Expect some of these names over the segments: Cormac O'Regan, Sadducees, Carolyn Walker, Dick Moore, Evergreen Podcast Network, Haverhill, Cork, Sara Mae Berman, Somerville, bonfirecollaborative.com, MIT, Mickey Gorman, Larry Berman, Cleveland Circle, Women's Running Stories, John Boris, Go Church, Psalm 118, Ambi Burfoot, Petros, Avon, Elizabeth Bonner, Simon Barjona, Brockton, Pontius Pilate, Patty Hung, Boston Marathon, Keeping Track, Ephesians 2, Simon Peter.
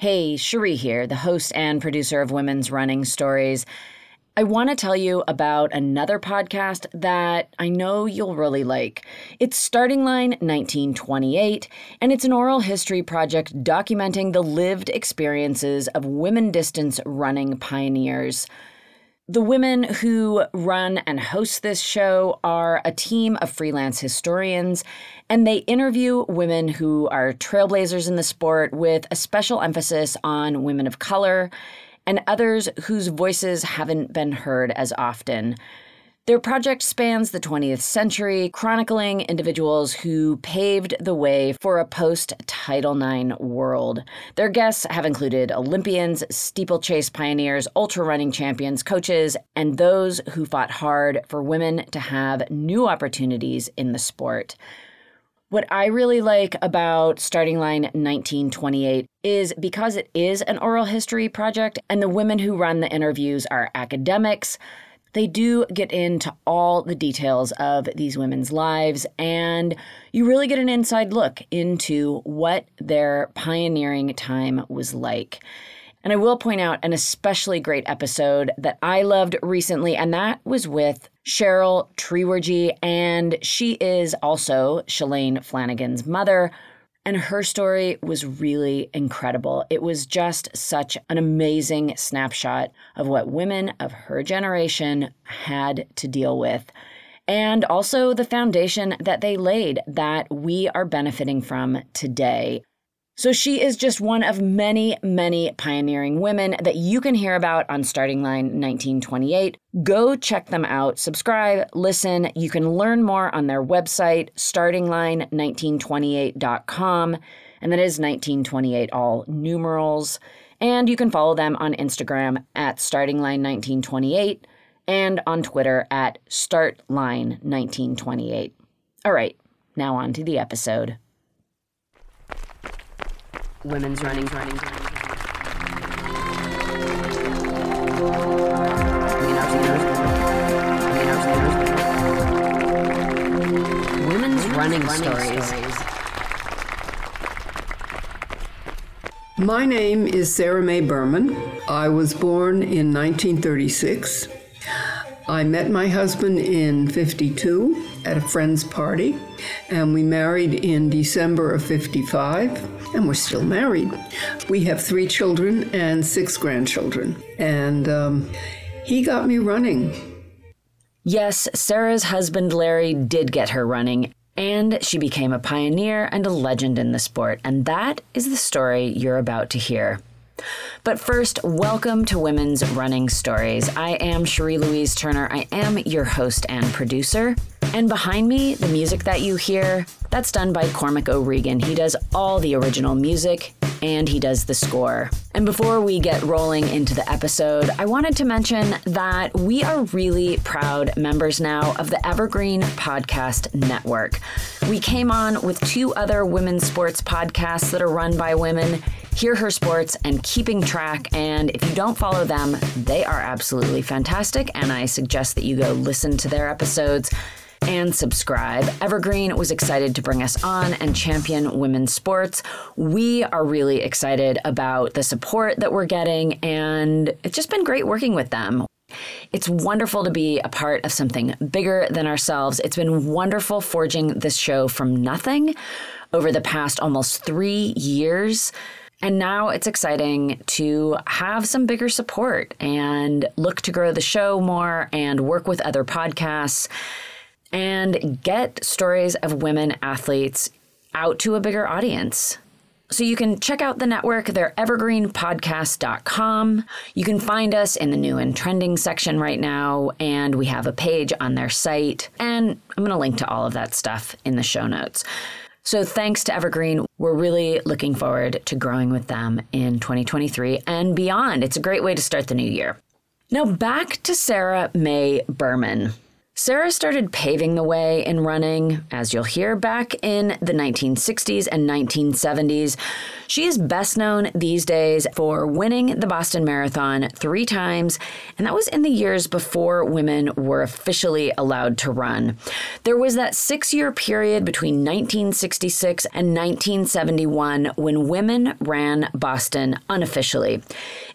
Hey, Cherie here, the host and producer of Women's Running Stories. I want to tell you about another podcast that I know you'll really like. It's Starting Line 1928, and it's an oral history project documenting the lived experiences of women distance running pioneers. The women who run and host this show are a team of freelance historians, and they interview women who are trailblazers in the sport with a special emphasis on women of color and others whose voices haven't been heard as often. Their project spans the 20th century, chronicling individuals who paved the way for a post-Title IX world. Their guests have included Olympians, steeplechase pioneers, ultra-running champions, coaches, and those who fought hard for women to have new opportunities in the sport. What I really like about Starting Line 1928 is because it is an oral history project, and the women who run the interviews are academics. They do get into all the details of these women's lives, and you really get an inside look into what their pioneering time was like. And I will point out an especially great episode that I loved recently, and that was with Cheryl Treworgy, and she is also Shalane Flanagan's mother. And her story was really incredible. It was just such an amazing snapshot of what women of her generation had to deal with, and also the foundation that they laid that we are benefiting from today. So she is just one of many, many pioneering women that you can hear about on Starting Line 1928. Go check them out, subscribe, listen. You can learn more on their website, startingline1928.com, and that is 1928 all numerals. And you can follow them on Instagram at startingline1928 and on Twitter at startline1928. All right, now on to the episode. Women's running. Running stories. My name is Sara Mae Berman. I was born in 1936. I met my husband in 52 at a friend's party, and we married in December of 55, and we're still married. We have 3 children and 6 grandchildren, and he got me running. Yes, Sara's husband Larry did get her running, and she became a pioneer and a legend in the sport. And that is the story you're about to hear. But first, welcome to Women's Running Stories. I am Cherie Louise Turner. I am your host and producer. And behind me, the music that you hear, that's done by Cormac O'Regan. He does all the original music, and he does the score. And before we get rolling into the episode, I wanted to mention that we are really proud members now of the Evergreen Podcast Network. We came on with 2 other women's sports podcasts that are run by women, Hear Her Sports and Keeping Track, and if you don't follow them, they are absolutely fantastic, and I suggest that you go listen to their episodes and subscribe. Evergreen was excited to bring us on and champion women's sports. We are really excited about the support that we're getting, and it's just been great working with them. It's wonderful to be a part of something bigger than ourselves. It's been wonderful forging this show from nothing over the past almost 3 years. And now it's exciting to have some bigger support and look to grow the show more and work with other podcasts and get stories of women athletes out to a bigger audience. So you can check out the network. They're evergreenpodcast.com. You can find us in the new and trending section right now, and we have a page on their site. And I'm going to link to all of that stuff in the show notes. So thanks to Evergreen. We're really looking forward to growing with them in 2023 and beyond. It's a great way to start the new year. Now back to Sara Mae Berman. Sara started paving the way in running, as you'll hear, back in the 1960s and 1970s. She is best known these days for winning the Boston Marathon 3 times, and that was in the years before women were officially allowed to run. There was that 6-year period between 1966 and 1971 when women ran Boston unofficially.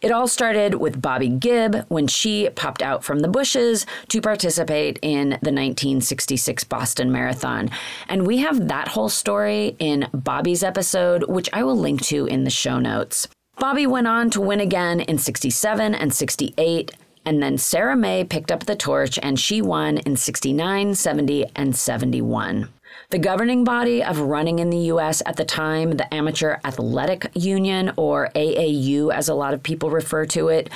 It all started with Bobbi Gibb when she popped out from the bushes to participate in the 1966 Boston Marathon. And we have that whole story in Bobbi's episode, which I will link to in the show notes. Bobbi went on to win again in 67 and 68, and then Sara Mae picked up the torch and she won in 69, 70, and 71. The governing body of running in the U.S. at the time, the Amateur Athletic Union, or AAU as a lot of people refer to it,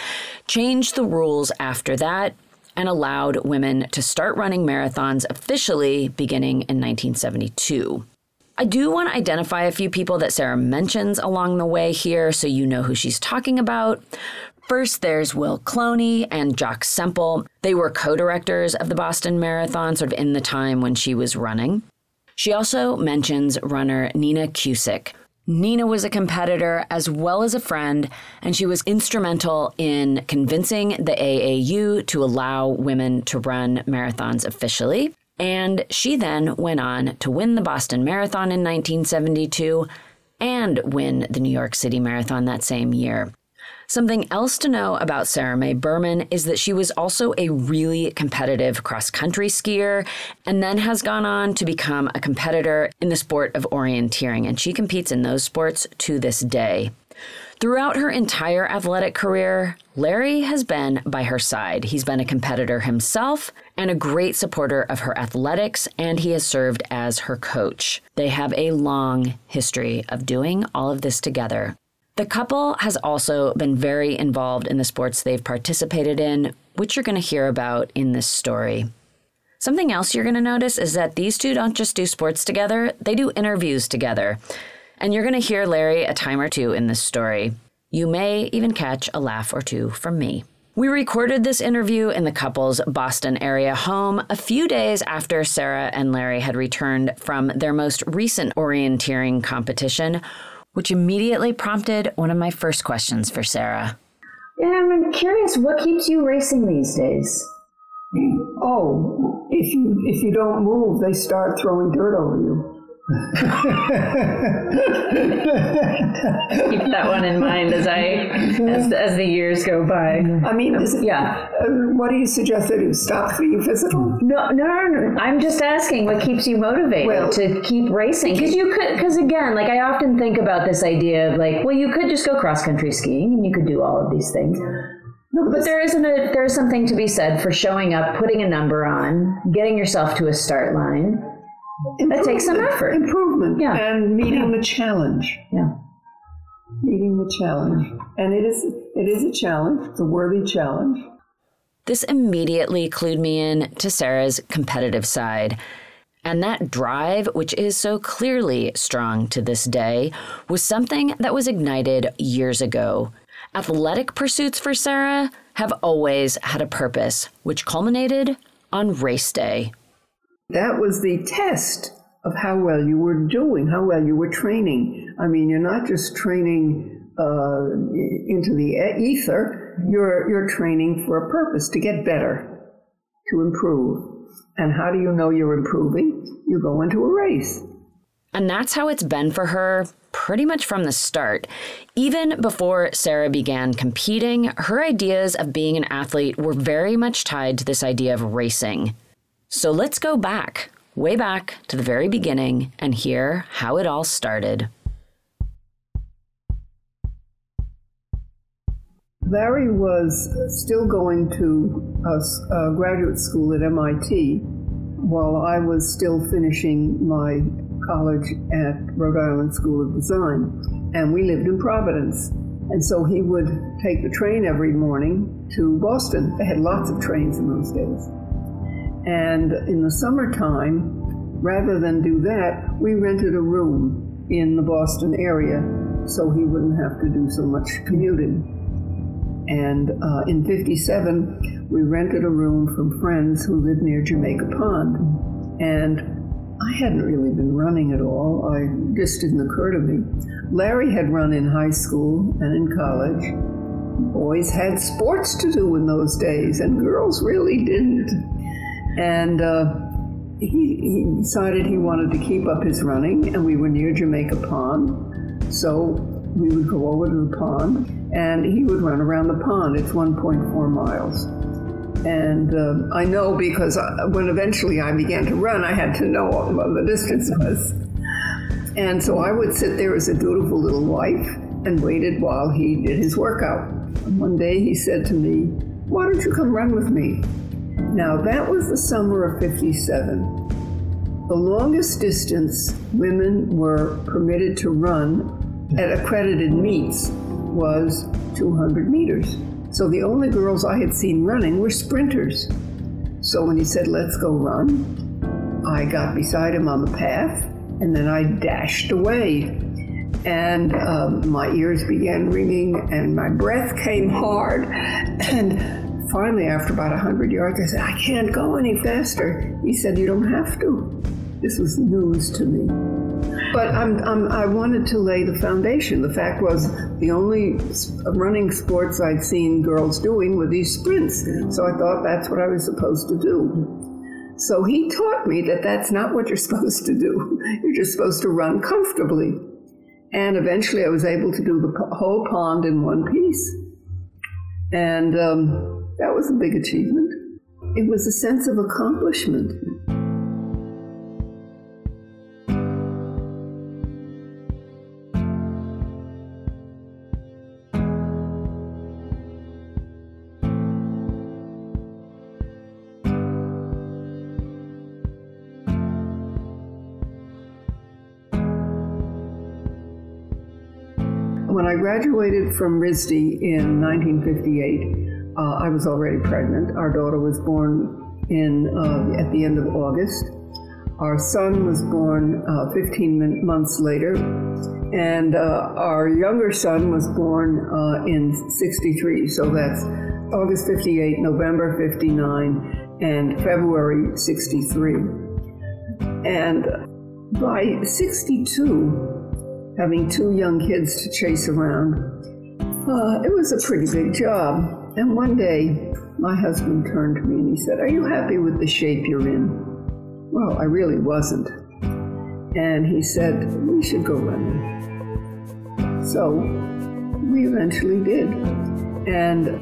changed the rules after that and allowed women to start running marathons officially beginning in 1972. I do want to identify a few people that Sara mentions along the way here so you know who she's talking about. First, there's Will Cloney and Jock Semple. They were co-directors of the Boston Marathon, sort of in the time when she was running. She also mentions runner Nina Kuscsik. Nina was a competitor as well as a friend, and she was instrumental in convincing the AAU to allow women to run marathons officially. And she then went on to win the Boston Marathon in 1972 and win the New York City Marathon that same year. Something else to know about Sara Mae Berman is that she was also a really competitive cross-country skier and then has gone on to become a competitor in the sport of orienteering, and she competes in those sports to this day. Throughout her entire athletic career, Larry has been by her side. He's been a competitor himself and a great supporter of her athletics, and he has served as her coach. They have a long history of doing all of this together. The couple has also been very involved in the sports they've participated in, which you're going to hear about in this story. Something else you're going to notice is that these two don't just do sports together, they do interviews together. And you're going to hear Larry a time or two in this story. You may even catch a laugh or two from me. We recorded this interview in the couple's Boston area home a few days after Sara and Larry had returned from their most recent orienteering competition, which immediately prompted one of my first questions for Sara. Yeah, I'm curious, what keeps you racing these days? Oh, if you don't move, they start throwing dirt over you. Keep that one in mind as the years go by. I mean, what do you suggest they do? Stop being physical? No. I'm just asking what keeps you motivated to keep racing, because I often think about this idea of you could just go cross country skiing and you could do all of these things. No, but there's something to be said for showing up, putting a number on, getting yourself to a start line. That takes some effort. Improvement. Yeah. And meeting the challenge. Yeah. Meeting the challenge. And it is a challenge. It's a worthy challenge. This immediately clued me in to Sara's competitive side. And that drive, which is so clearly strong to this day, was something that was ignited years ago. Athletic pursuits for Sara have always had a purpose, which culminated on race day. That was the test of how well you were doing, how well you were training. I mean, you're not just training into the ether, you're training for a purpose, to get better, to improve. And how do you know you're improving? You go into a race. And that's how it's been for her pretty much from the start. Even before Sara began competing, her ideas of being an athlete were very much tied to this idea of racing. So let's go back, way back to the very beginning, and hear how it all started. Larry was still going to a graduate school at MIT while I was still finishing my college at Rhode Island School of Design, and we lived in Providence. And so he would take the train every morning to Boston. They had lots of trains in those days. And in the summertime, rather than do that, we rented a room in the Boston area so he wouldn't have to do so much commuting. And in 57, we rented a room from friends who lived near Jamaica Pond. And I hadn't really been running at all. It just didn't occur to me. Larry had run in high school and in college. Boys had sports to do in those days, and girls really didn't. And he decided he wanted to keep up his running, and we were near Jamaica Pond. So we would go over to the pond, and he would run around the pond. It's 1.4 miles. And I know because when eventually I began to run, I had to know what the distance was. And so I would sit there as a dutiful little wife and waited while he did his workout. And one day he said to me, "Why don't you come run with me?" Now that was the summer of 57. The longest distance women were permitted to run at accredited meets was 200 meters. So the only girls I had seen running were sprinters. So when he said, "Let's go run," I got beside him on the path, and then I dashed away. And my ears began ringing, and my breath came hard. And finally, after about 100 yards, I said, "I can't go any faster." He said, "You don't have to." This was news to me. But I wanted to lay the foundation. The fact was, the only running sports I'd seen girls doing were these sprints. So I thought that's what I was supposed to do. So he taught me that that's not what you're supposed to do. You're just supposed to run comfortably. And eventually I was able to do the whole pond in one piece. And that was a big achievement. It was a sense of accomplishment. When I graduated from RISD in 1958, I was already pregnant. Our daughter was born at the end of August. Our son was born 15 months later. And our younger son was born in 63. So that's August 58, November 59, and February 63. And by 62, having two young kids to chase around, it was a pretty big job. And one day, my husband turned to me and he said, "Are you happy with the shape you're in?" Well, I really wasn't. And he said, "We should go running." So we eventually did. And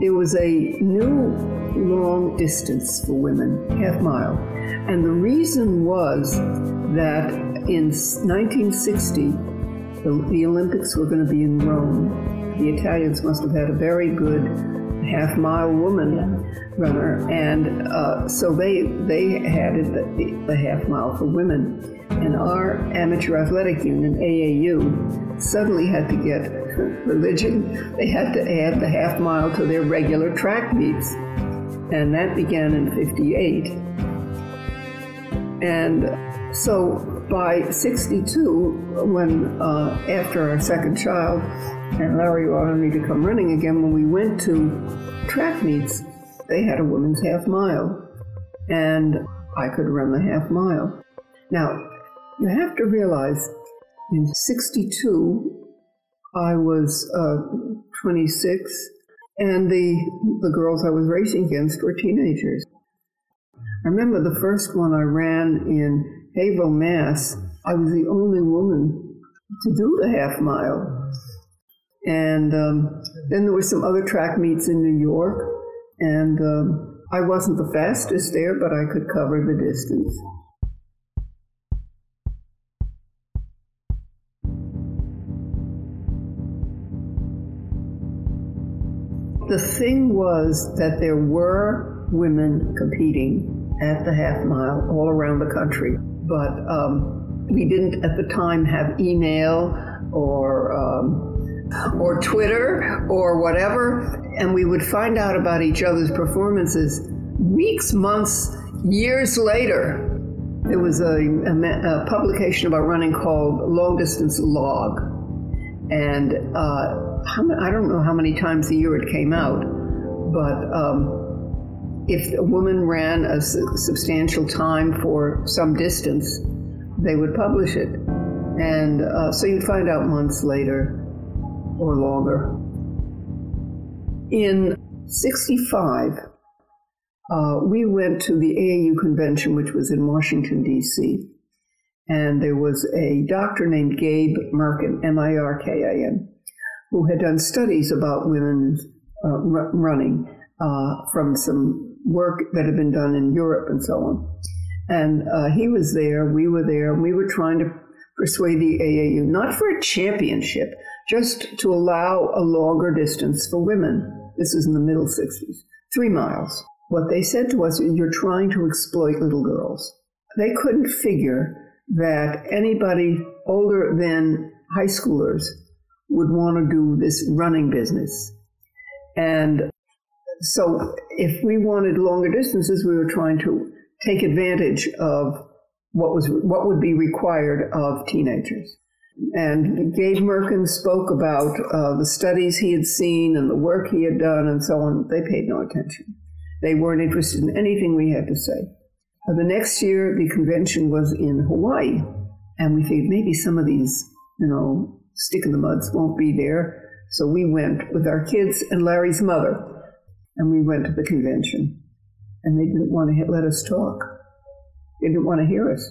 there was a new long distance for women, half mile. And the reason was that in 1960, the Olympics were going to be in Rome. The Italians must have had a very good half-mile woman runner, and so they had it the half-mile for women. And our Amateur Athletic Union, AAU, suddenly had to get religion. They had to add the half-mile to their regular track meets, and that began in 58. And so by 62, when after our second child, and Larry wanted me to come running again, when we went to track meets, they had a women's half mile, and I could run the half mile. Now, you have to realize, in 62, I was 26, and the girls I was racing against were teenagers. I remember the first one I ran in Haverhill, Mass. I was the only woman to do the half mile. And then there were some other track meets in New York, and I wasn't the fastest there, but I could cover the distance. The thing was that there were women competing at the half mile all around the country. But we didn't at the time have email or Twitter or whatever, and we would find out about each other's performances weeks, months, years later. There was a publication about running called Long Distance Log, And I don't know how many times a year it came out, but if a woman ran a substantial time for some distance, they would publish it. And so you'd find out months later or longer. In 65, we went to the AAU convention, which was in Washington, D.C., and there was a doctor named Gabe Merkin, M-I-R-K-A-N, who had done studies about women's running from some work that had been done in Europe and so on. And he was there, we were there, and we were trying to persuade the AAU, not for a championship, just to allow a longer distance for women. This is in the middle 60s, 3 miles. What they said to us, you're trying to exploit little girls. They couldn't figure that anybody older than high schoolers would want to do this running business. And so if we wanted longer distances, we were trying to take advantage of what would be required of teenagers. And Gabe Merkin spoke about the studies he had seen and the work he had done and so on. They paid no attention. They weren't interested in anything we had to say. The next year, the convention was in Hawaii, and we figured maybe some of these, stick-in-the-muds won't be there. So we went with our kids and Larry's mother, and we went to the convention. And they didn't want to let us talk. They didn't want to hear us.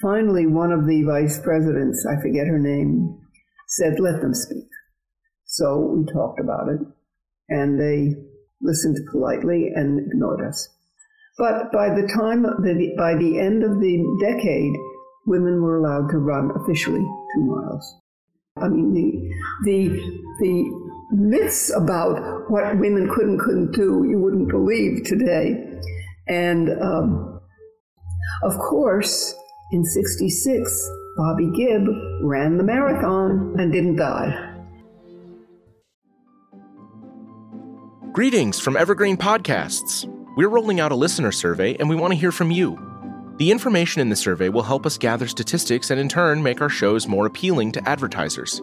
Finally, one of the vice presidents, I forget her name, said, let them speak. So we talked about it, and they listened politely and ignored us. But by the end of the decade, women were allowed to run officially 2 miles. I mean, the myths about what women couldn't do, you wouldn't believe today. And of course, in 66, Bobbi Gibb ran the marathon and didn't die. Greetings from Evergreen Podcasts. We're rolling out a listener survey, and we want to hear from you. The information in the survey will help us gather statistics and in turn make our shows more appealing to advertisers.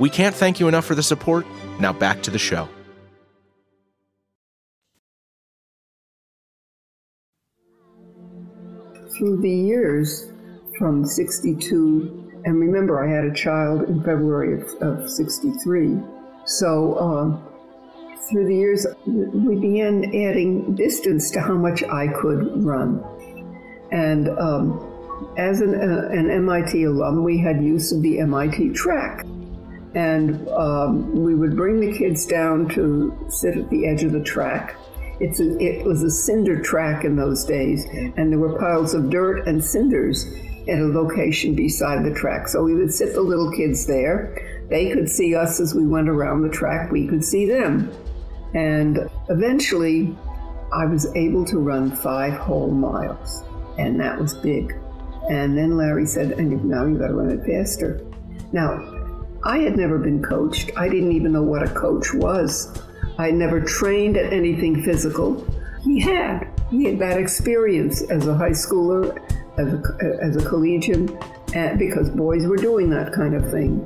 We can't thank you enough for the support. Now back to the show. Through the years from 62, and remember I had a child in February of 63, so through the years, we began adding distance to how much I could run. And as an MIT alum, we had use of the MIT track. And we would bring the kids down to sit at the edge of the track. It was a cinder track in those days, and there were piles of dirt and cinders at a location beside the track. So we would sit the little kids there. They could see us as we went around the track. We could see them. And eventually, I was able to run 5 whole miles, and that was big. And then Larry said, and now you gotta run it faster. Now, I had never been coached. I didn't even know what a coach was. I never trained at anything physical. He had that experience as a high schooler, as a collegian, because boys were doing that kind of thing.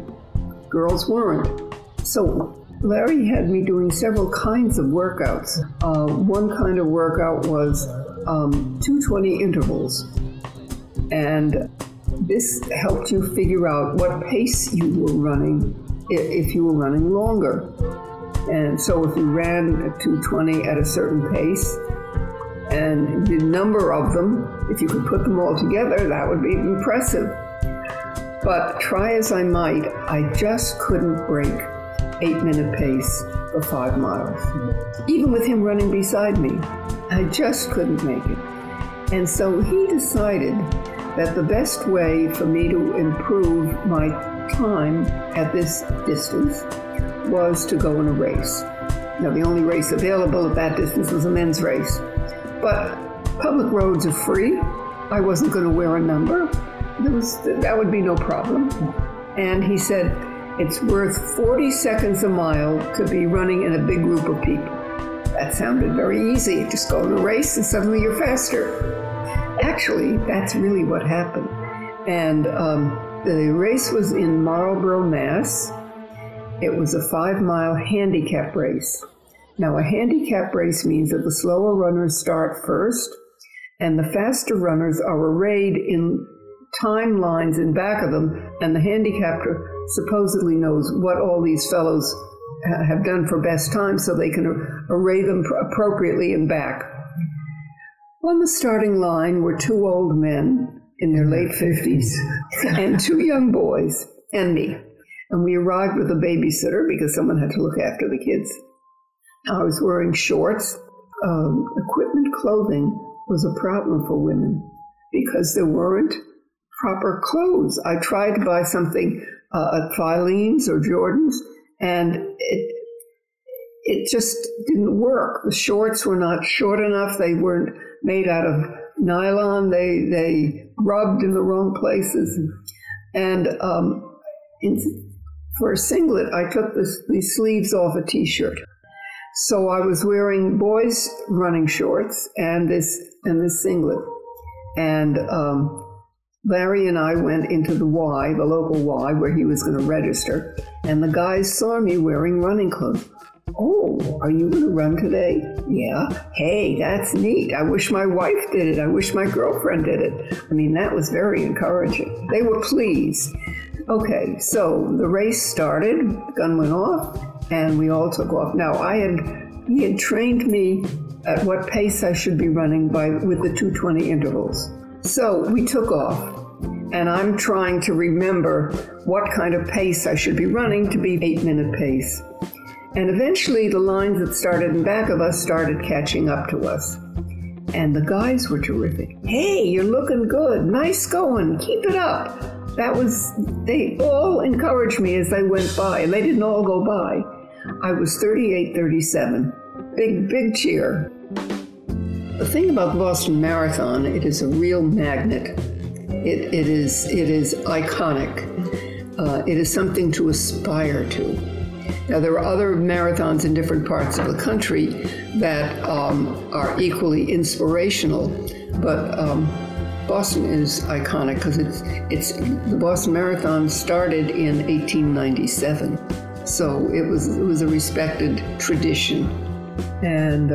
Girls weren't. So Larry had me doing several kinds of workouts. One kind of workout was 220 intervals. And this helped you figure out what pace you were running if you were running longer. And so if you ran at 220 at a certain pace, and the number of them, if you could put them all together, that would be impressive. But try as I might, I just couldn't break 8-minute pace for 5 miles. Even with him running beside me, I just couldn't make it. And so he decided that the best way for me to improve my time at this distance was to go in a race. Now, the only race available at that distance was a men's race. But public roads are free. I wasn't going to wear a number. That would be no problem. And he said, it's worth 40 seconds a mile to be running in a big group of people. That sounded very easy. Just go in a race and suddenly you're faster. Actually, that's really what happened. And the race was in Marlborough, Mass. It was a 5-mile handicap race. Now, a handicap race means that the slower runners start first, and the faster runners are arrayed in time lines in back of them, and the handicapper supposedly knows what all these fellows have done for best time, so they can array them appropriately in back. On the starting line were two old men in their late 50s and two young boys and me. And we arrived with a babysitter because someone had to look after the kids. I was wearing shorts. Equipment clothing was a problem for women because there weren't proper clothes. I tried to buy something at Filene's or Jordan's, and it just didn't work. The shorts were not short enough. They weren't made out of nylon. They rubbed in the wrong places. And for a singlet, I took the sleeves off a T-shirt. So I was wearing boys' running shorts and this singlet. And Larry and I went into the Y, the local Y, where he was going to register. And the guys saw me wearing running clothes. Oh, are you going to run today? Yeah. Hey, that's neat. I wish my wife did it. I wish my girlfriend did it. I mean, that was very encouraging. They were pleased. Okay, so the race started, the gun went off, and we all took off. Now, he had trained me at what pace I should be running with the 2:20 intervals. So we took off. And I'm trying to remember what kind of pace I should be running to be 8-minute pace. And eventually the lines that started in back of us started catching up to us. And the guys were terrific. Hey, you're looking good. Nice going. Keep it up. They all encouraged me as they went by, and they didn't all go by. I was 38-37. Big, big cheer. The thing about the Boston Marathon, it is a real magnet. It is iconic. It is something to aspire to. Now, there are other marathons in different parts of the country that are equally inspirational, but Boston is iconic because the Boston Marathon started in 1897, so it was a respected tradition, and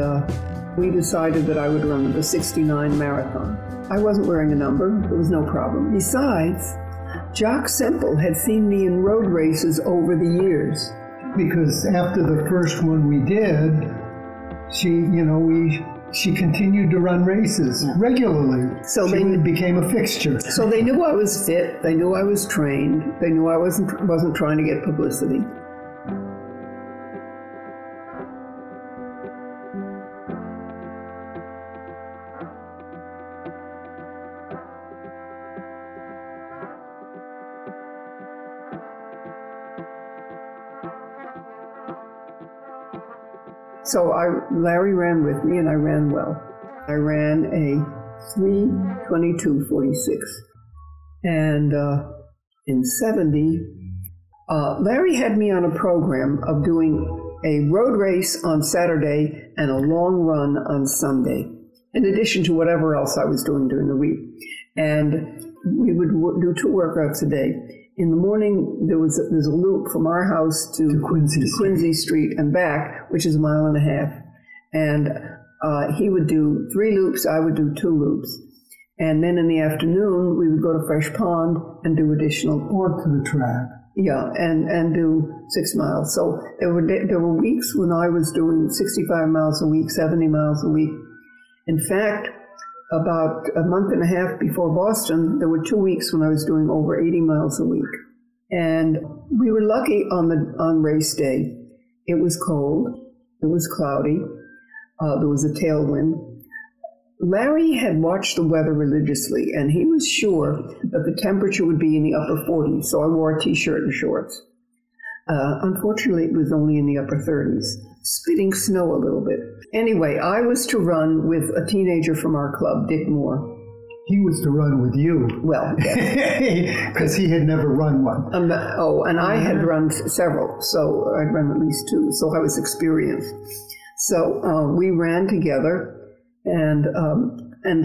we decided that I would run the 69 marathon. I wasn't wearing a number; it was no problem. Besides, Jock Semple had seen me in road races over the years. Because after the first one we did, she continued to run races regularly. So she became a fixture. So they knew I was fit. They knew I was trained. They knew I wasn't trying to get publicity. So Larry ran with me, and I ran well. I ran a 3:22:46. And in 70, Larry had me on a program of doing a road race on Saturday and a long run on Sunday, in addition to whatever else I was doing during the week. And we would do two workouts a day. In the morning, there's a loop from our house to Quincy Street and back, which is a mile and a half. And he would do 3 loops, I would do 2 loops. And then in the afternoon, we would go to Fresh Pond and do additional. Or to the track. Yeah, and do 6 miles. So there were weeks when I was doing 65 miles a week, 70 miles a week. In fact, about a month and a half before Boston, there were 2 weeks when I was doing over 80 miles a week. And we were lucky on race day. It was cold. It was cloudy. There was a tailwind. Larry had watched the weather religiously, and he was sure that the temperature would be in the upper 40s, so I wore a T-shirt and shorts. Unfortunately, it was only in the upper 30s, spitting snow a little bit. Anyway, I was to run with a teenager from our club, Dick Moore. He was to run with you. Well, because he had never run one. And I had run several, so I'd run at least two, so I was experienced. So we ran together, and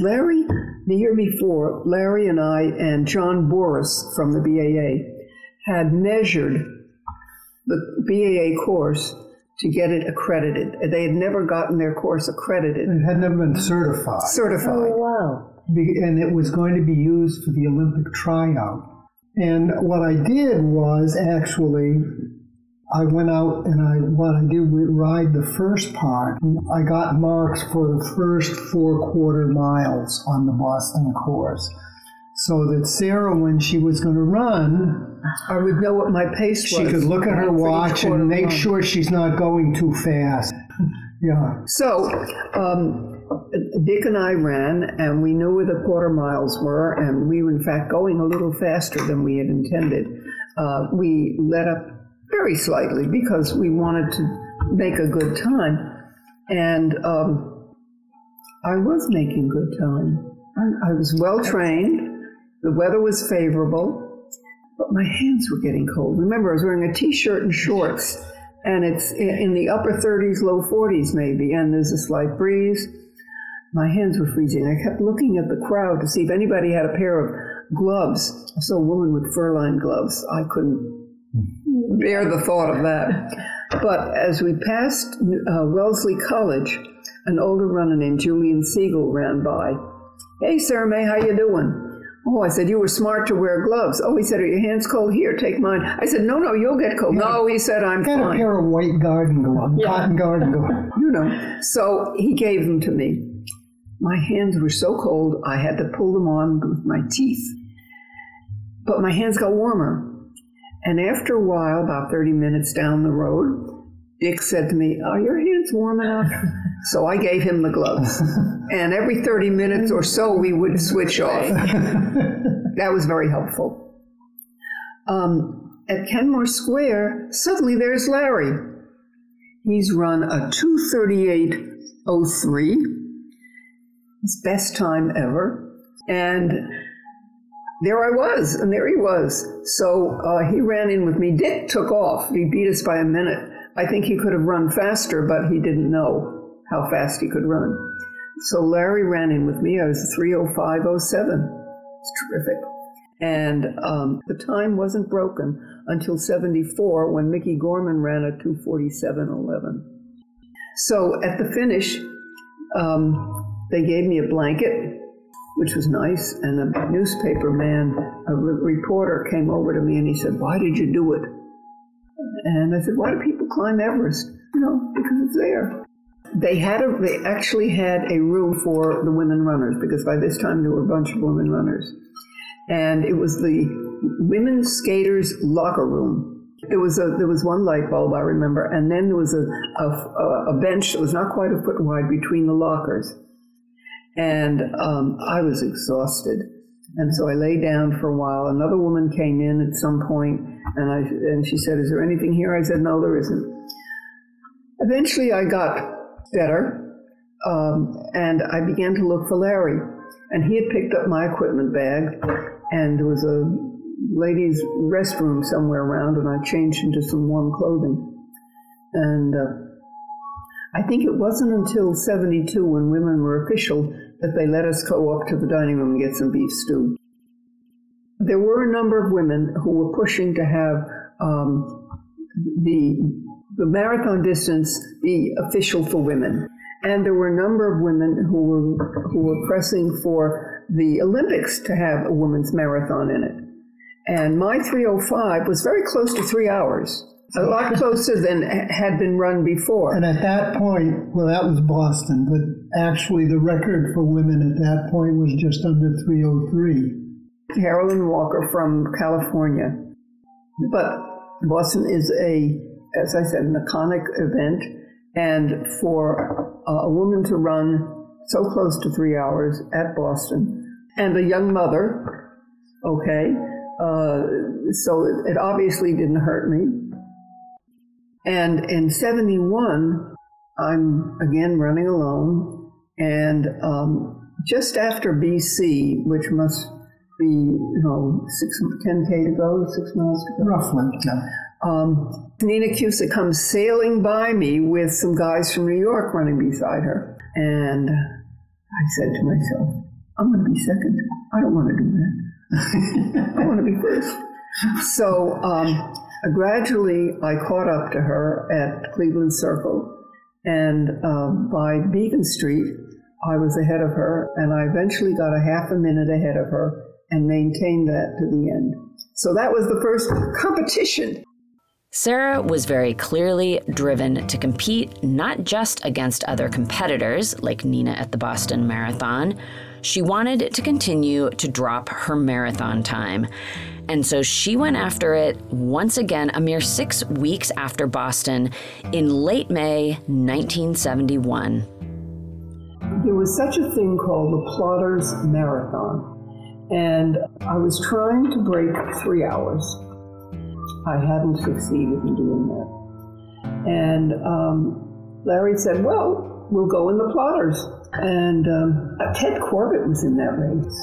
Larry, the year before, Larry and I and John Boris from the BAA had measured the BAA course to get it accredited. They had never gotten their course accredited. It had never been certified. Oh, wow. And it was going to be used for the Olympic tryout. And what I did was actually, I went out and I ride the first part. I got marks for the first 4 quarter miles on the Boston course. So that Sara, when she was going to run, I would know what my pace was. She could look at her watch and make sure she's not going too fast. Yeah. So, Dick and I ran, and we knew where the quarter miles were, and we were, in fact, going a little faster than we had intended. We let up very slightly because we wanted to make a good time, and I was making good time. I was well-trained. The weather was favorable, but my hands were getting cold. Remember, I was wearing a T-shirt and shorts, and it's in the upper 30s, low 40s maybe, and there's a slight breeze. My hands were freezing. I kept looking at the crowd to see if anybody had a pair of gloves. I saw a woman with fur-lined gloves. I couldn't bear the thought of that. But as we passed Wellesley College, an older runner named Julian Siegel ran by. "Hey, Sara Mae, how you doing?" "Oh," I said, "you were smart to wear gloves." "Oh," he said, "are your hands cold? Here, take mine." I said, No, you'll get cold." "No," he said, "I'm fine." "Got a pair of white garden gloves, cotton garden gloves." You know, so he gave them to me. My hands were so cold, I had to pull them on with my teeth. But my hands got warmer. And after a while, about 30 minutes down the road, Dick said to me, "Are your hands warm enough?" So I gave him the gloves. And every 30 minutes or so, we would switch off. That was very helpful. At Kenmore Square, suddenly there's Larry. He's run a 2:38:03. His best time ever, and there I was, and there he was. So he ran in with me. Dick took off. He beat us by a minute. I think he could have run faster, but he didn't know how fast he could run. So Larry ran in with me. I was 3:05:07. It's terrific. And the time wasn't broken until 74 when Mickey Gorman ran a 2:47:11. So at the finish, they gave me a blanket, which was nice, and a newspaper man, a reporter, came over to me and he said, "Why did you do it?" And I said, "Why do people climb Everest?" "You know, because it's there." They actually had a room for the women runners, because by this time there were a bunch of women runners. And it was the women's skaters' locker room. There was one light bulb, I remember, and then there was a bench that was not quite a foot wide between the lockers. And I was exhausted, and so I lay down for a while. Another woman came in at some point, and she said, "Is there anything here?" I said, "No, there isn't." Eventually, I got better, and I began to look for Larry. And he had picked up my equipment bag, and there was a ladies' restroom somewhere around, and I changed into some warm clothing. And I think it wasn't until 72, when women were official, that they let us go up to the dining room and get some beef stew. There were a number of women who were pushing to have the marathon distance be official for women. And there were a number of women who were pressing for the Olympics to have a women's marathon in it. And my 3:05 was very close to 3 hours. A lot closer than had been run before. And at that point, well, that was Boston, but actually the record for women at that point was just under 3:03. Carolyn Walker from California. But Boston is as I said, an iconic event. And for a woman to run so close to 3 hours at Boston, and a young mother, so it obviously didn't hurt me. And in 71, I'm again running alone. And just after BC, which must be, 10K to go, 6 miles to go. Roughly, yeah. Nina Kuscsik comes sailing by me with some guys from New York running beside her. And I said to myself, I'm going to be second. I don't want to do that. I want to be first. So gradually I caught up to her at Cleveland Circle. And by Beacon Street, I was ahead of her. And I eventually got a half a minute ahead of her and maintained that to the end. So that was the first competition. Sara was very clearly driven to compete, not just against other competitors, like Nina at the Boston Marathon. She wanted to continue to drop her marathon time. And so she went after it once again a mere 6 weeks after Boston in late May 1971. There was such a thing called the Plotters Marathon, and I was trying to break 3 hours. I hadn't succeeded in doing that. And Larry said, well, we'll go in the Plotters. And Ted Corbett was in that race.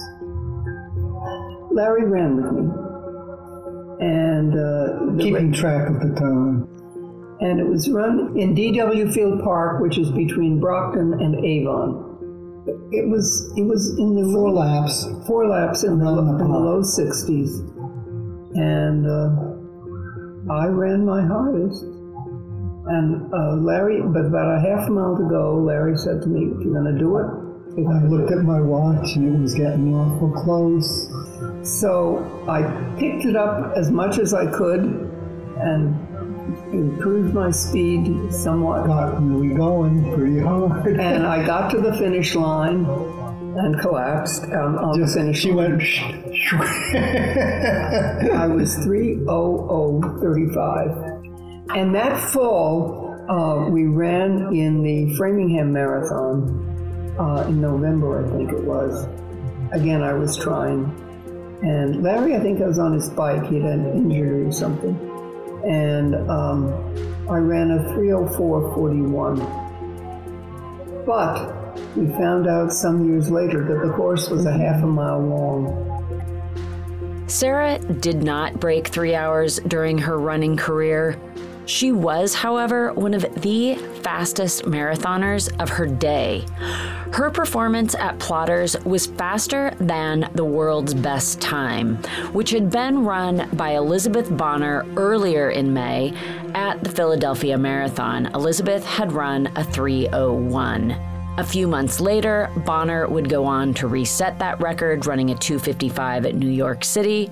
Larry ran with me. And keeping track of the time. And it was run in D.W. Field Park, which is between Brockton and Avon. It was in the four laps in the low 60s. And I ran my hardest, and Larry, but about a half mile to go, Larry said to me, if you're going to do it. I looked at my watch, and it was getting awful close. So I picked it up as much as I could and improved my speed somewhat. Got really going pretty hard. And I got to the finish line and collapsed on the finish line. She went... I was 3:00:35, and that fall we ran in the Framingham Marathon in November, I think it was. Again, I was trying, and Larry, I think I was on his bike. He had an injury or something, and I ran a 3:04:41. But we found out some years later that the course was a half a mile long. Sara did not break 3 hours during her running career. She was, however, one of the fastest marathoners of her day. Her performance at Plotters was faster than the world's best time, which had been run by Elizabeth Bonner earlier in May at the Philadelphia Marathon. Elizabeth had run a 3:01. A few months later, Bonner would go on to reset that record, running a 2:55 at New York City.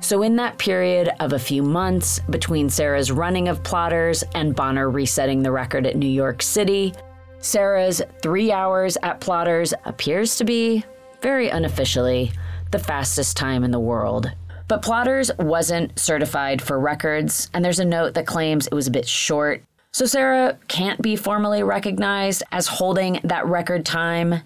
So in that period of a few months between Sara's running of Plotters and Bonner resetting the record at New York City, Sara's 3 hours at Plotters appears to be, very unofficially, the fastest time in the world. But Plotters wasn't certified for records, and there's a note that claims it was a bit short. So Sara can't be formally recognized as holding that record time,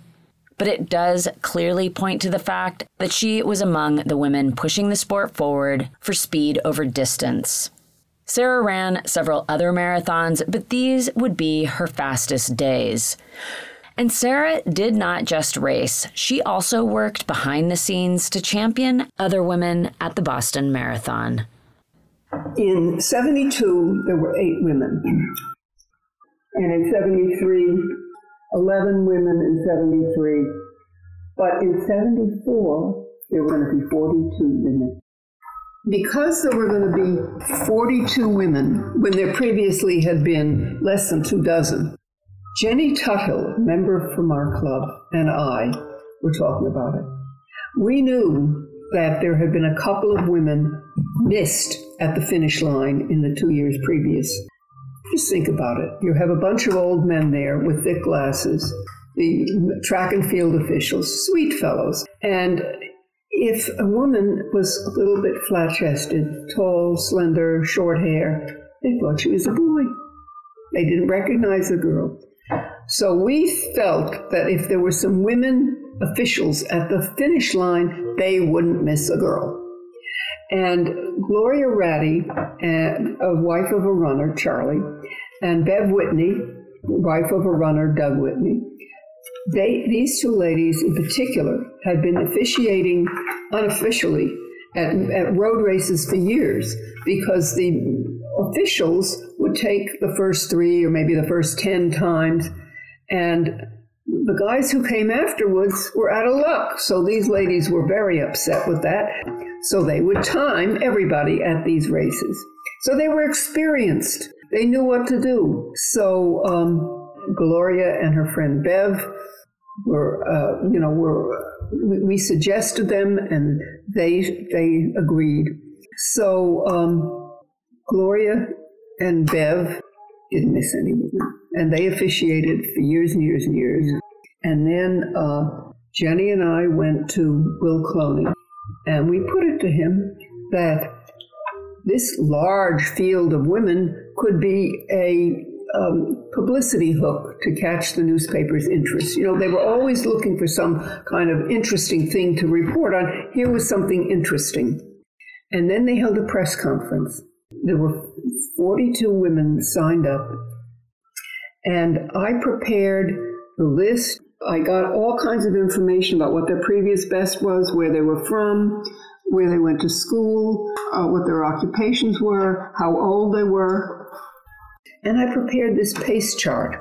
but it does clearly point to the fact that she was among the women pushing the sport forward for speed over distance. Sara ran several other marathons, but these would be her fastest days. And Sara did not just race. She also worked behind the scenes to champion other women at the Boston Marathon. In 72, there were 8 women, and in 73, 11 women in 73, but in 74, there were going to be 42 women. Because there were going to be 42 women, when there previously had been less than 2 dozen, Jenny Tuthill, a member from our club, and I were talking about it. We knew that there had been a couple of women missed at the finish line in the 2 years previous. Just think about it. You have a bunch of old men there with thick glasses, the track and field officials, sweet fellows. And if a woman was a little bit flat-chested, tall, slender, short hair, they thought she was a boy. They didn't recognize the girl. So we felt that if there were some women officials at the finish line, they wouldn't miss a girl. And Gloria Ratti, a wife of a runner, Charlie, and Bev Whitney, wife of a runner, Doug Whitney, these two ladies in particular had been officiating unofficially at road races for years, because the officials would take the first three or maybe the first 10 times, and the guys who came afterwards were out of luck. So these ladies were very upset with that. So they would time everybody at these races. So they were experienced. They knew what to do. So Gloria and her friend Bev we suggested them, and they agreed. So Gloria and Bev didn't miss anyone, and they officiated for years and years and years. And then Jenny and I went to Will Cloney, and we put it to him that this large field of women could be a publicity hook to catch the newspaper's interest. You know, they were always looking for some kind of interesting thing to report on. Here was something interesting. And then they held a press conference. There were 42 women signed up, and I prepared the list. I got all kinds of information about what their previous best was, where they were from, where they went to school, what their occupations were, how old they were. And I prepared this pace chart.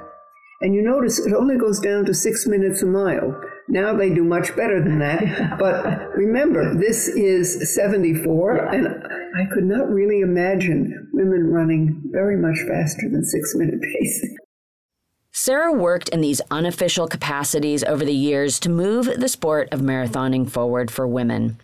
And you notice it only goes down to 6 minutes a mile. Now they do much better than that. But remember, this is 74, and I could not really imagine women running very much faster than 6 minute pace. Sara worked in these unofficial capacities over the years to move the sport of marathoning forward for women.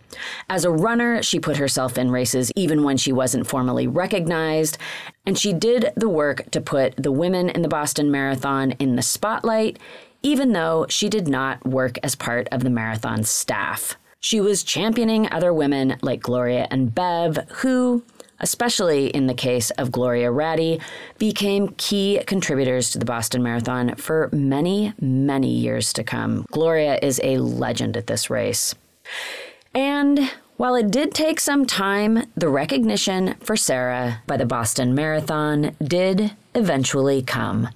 As a runner, she put herself in races even when she wasn't formally recognized, and she did the work to put the women in the Boston Marathon in the spotlight, even though she did not work as part of the marathon staff. She was championing other women like Gloria and Bev, who, especially in the case of Gloria Ratti, became key contributors to the Boston Marathon for many, many years to come. Gloria is a legend at this race. And while it did take some time, the recognition for Sara by the Boston Marathon did eventually come.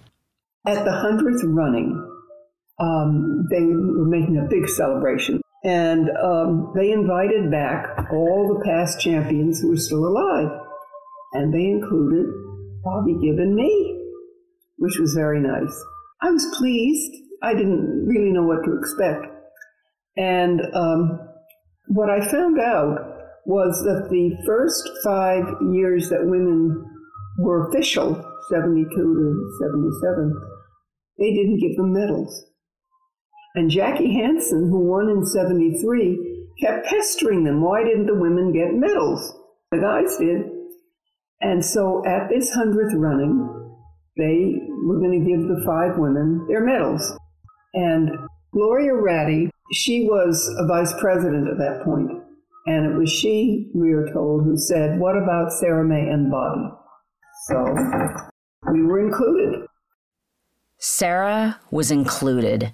At the 100th running, they were making a big celebration. And they invited back all the past champions who were still alive. And they included Bobbi Gibb and me, which was very nice. I was pleased. I didn't really know what to expect. And what I found out was that the first 5 years that women were official, 72 to 77, they didn't give them medals. And Jackie Hansen, who won in 73, kept pestering them. Why didn't the women get medals? The guys did. And so at this 100th running, they were going to give the five women their medals. And Gloria Ratti, she was a vice president at that point. And it was she, we are told, who said, what about Sara Mae and Bobbi? So we were included. Sara was included.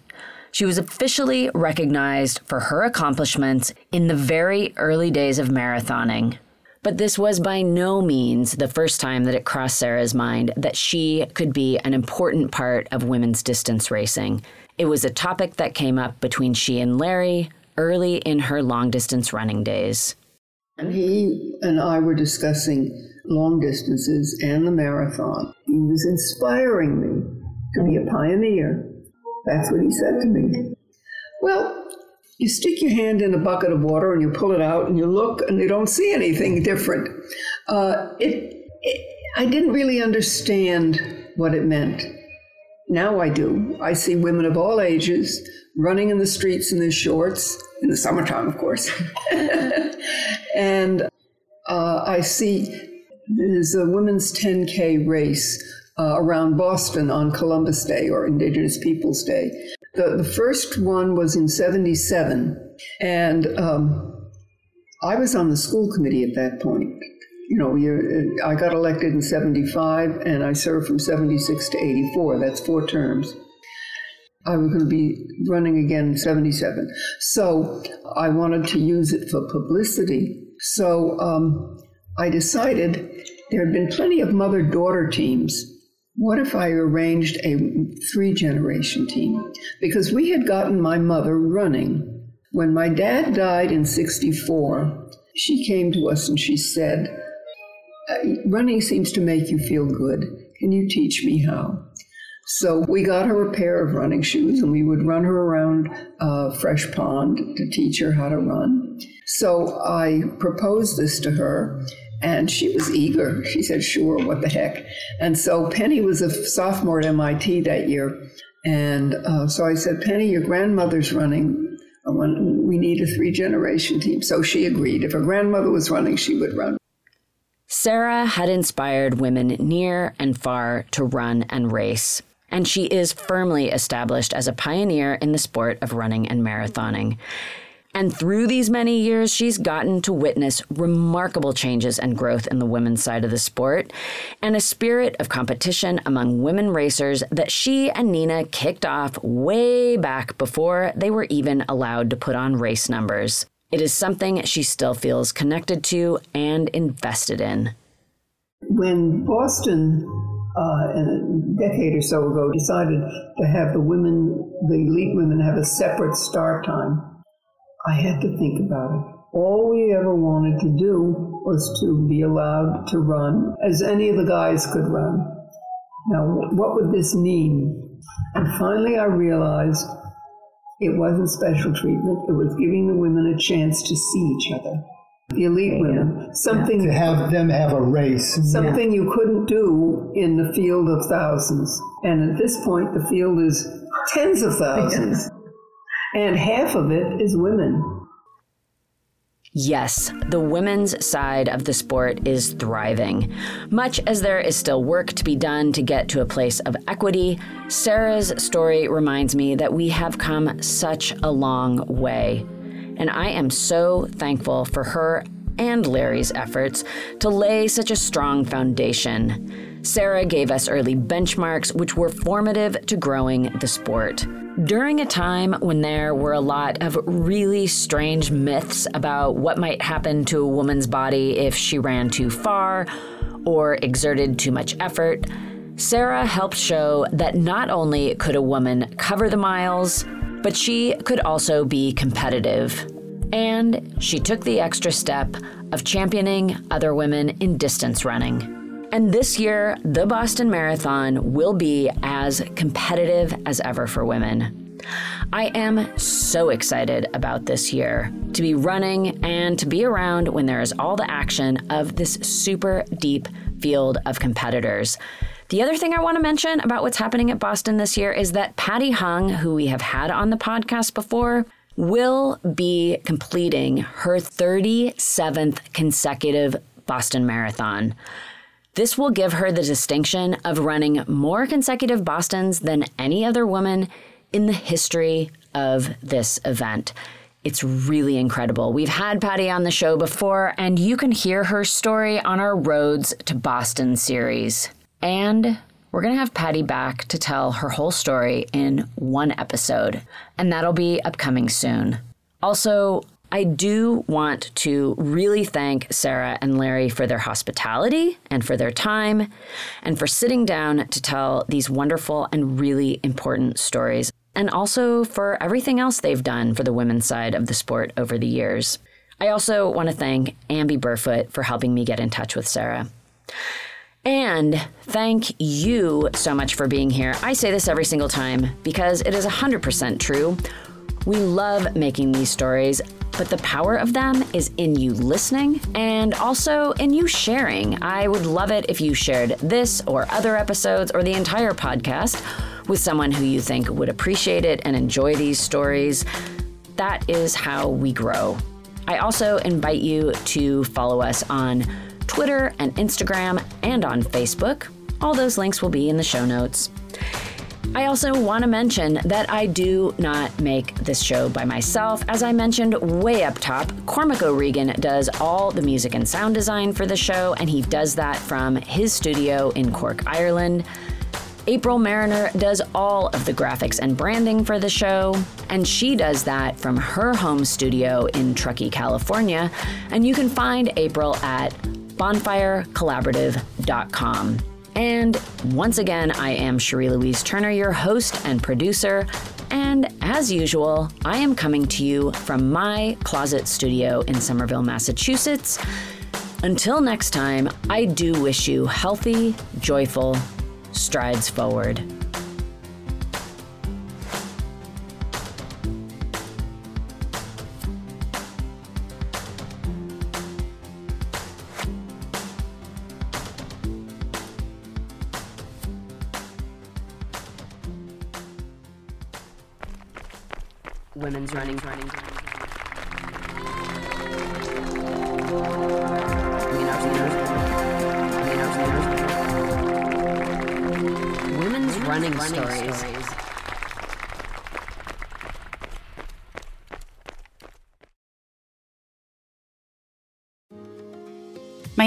She was officially recognized for her accomplishments in the very early days of marathoning. But this was by no means the first time that it crossed Sara's mind that she could be an important part of women's distance racing. It was a topic that came up between she and Larry early in her long-distance running days. And he and I were discussing long distances and the marathon. He was inspiring me to be a pioneer. That's what he said to me. Well, you stick your hand in a bucket of water and you pull it out and you look and you don't see anything different. I didn't really understand what it meant. Now I do. I see women of all ages running in the streets in their shorts, in the summertime, of course. And I see there's a women's 10K race around Boston on Columbus Day or Indigenous Peoples Day. The first one was in 77, and I was on the school committee at that point. You know, I got elected in 75, and I served from 76 to 84. That's 4 terms. I was going to be running again in 77. So I wanted to use it for publicity. So I decided there had been plenty of mother-daughter teams. What if I arranged a three-generation team? Because we had gotten my mother running. When my dad died in 1964, she came to us and she said, running seems to make you feel good. Can you teach me how? So we got her a pair of running shoes and we would run her around Fresh Pond to teach her how to run. So I proposed this to her and she was eager. She said, sure, what the heck. And so Penny was a sophomore at MIT that year. And so I said, Penny, your grandmother's running. We need a three-generation team. So she agreed. If her grandmother was running, she would run. Sara had inspired women near and far to run and race, and she is firmly established as a pioneer in the sport of running and marathoning. And through these many years, she's gotten to witness remarkable changes and growth in the women's side of the sport, and a spirit of competition among women racers that she and Nina kicked off way back before they were even allowed to put on race numbers. It is something she still feels connected to and invested in. When Boston, a decade or so ago, decided to have the elite women have a separate start time, I had to think about it. All we ever wanted to do was to be allowed to run as any of the guys could run. Now, what would this mean? And finally, I realized it wasn't special treatment. It was giving the women a chance to see each other. The elite women. Something to have them have a race. Something you couldn't do in the field of thousands. And at this point, the field is tens of thousands. And half of it is women. Yes, the women's side of the sport is thriving. Much as there is still work to be done to get to a place of equity, Sara's story reminds me that we have come such a long way. And I am so thankful for her and Larry's efforts to lay such a strong foundation. Sara gave us early benchmarks, which were formative to growing the sport. During a time when there were a lot of really strange myths about what might happen to a woman's body if she ran too far or exerted too much effort, Sara helped show that not only could a woman cover the miles, but she could also be competitive. And she took the extra step of championing other women in distance running. And this year, the Boston Marathon will be as competitive as ever for women. I am so excited about this year, to be running and to be around when there is all the action of this super deep field of competitors. The other thing I want to mention about what's happening at Boston this year is that Patty Hung, who we have had on the podcast before, will be completing her 37th consecutive Boston Marathon. This will give her the distinction of running more consecutive Bostons than any other woman in the history of this event. It's really incredible. We've had Patty on the show before, and you can hear her story on our Roads to Boston series. And we're going to have Patty back to tell her whole story in one episode, and that'll be upcoming soon. Also, I do want to really thank Sara and Larry for their hospitality and for their time and for sitting down to tell these wonderful and really important stories, and also for everything else they've done for the women's side of the sport over the years. I also want to thank Ambi Burfoot for helping me get in touch with Sara. And thank you so much for being here. I say this every single time because it is 100% true. We love making these stories, but the power of them is in you listening and also in you sharing. I would love it if you shared this or other episodes or the entire podcast with someone who you think would appreciate it and enjoy these stories. That is how we grow. I also invite you to follow us on Twitter and Instagram and on Facebook. All those links will be in the show notes. I also want to mention that I do not make this show by myself. As I mentioned way up top, Cormac O'Regan does all the music and sound design for the show, and he does that from his studio in Cork, Ireland. April Mariner does all of the graphics and branding for the show, and she does that from her home studio in Truckee, California, and you can find April at bonfirecollaborative.com. And once again, I am Cherie Louise Turner, your host and producer, and as usual, I am coming to you from my closet studio in Somerville, Massachusetts. Until next time, I do wish you healthy, joyful strides forward. Women's running. Running stories. My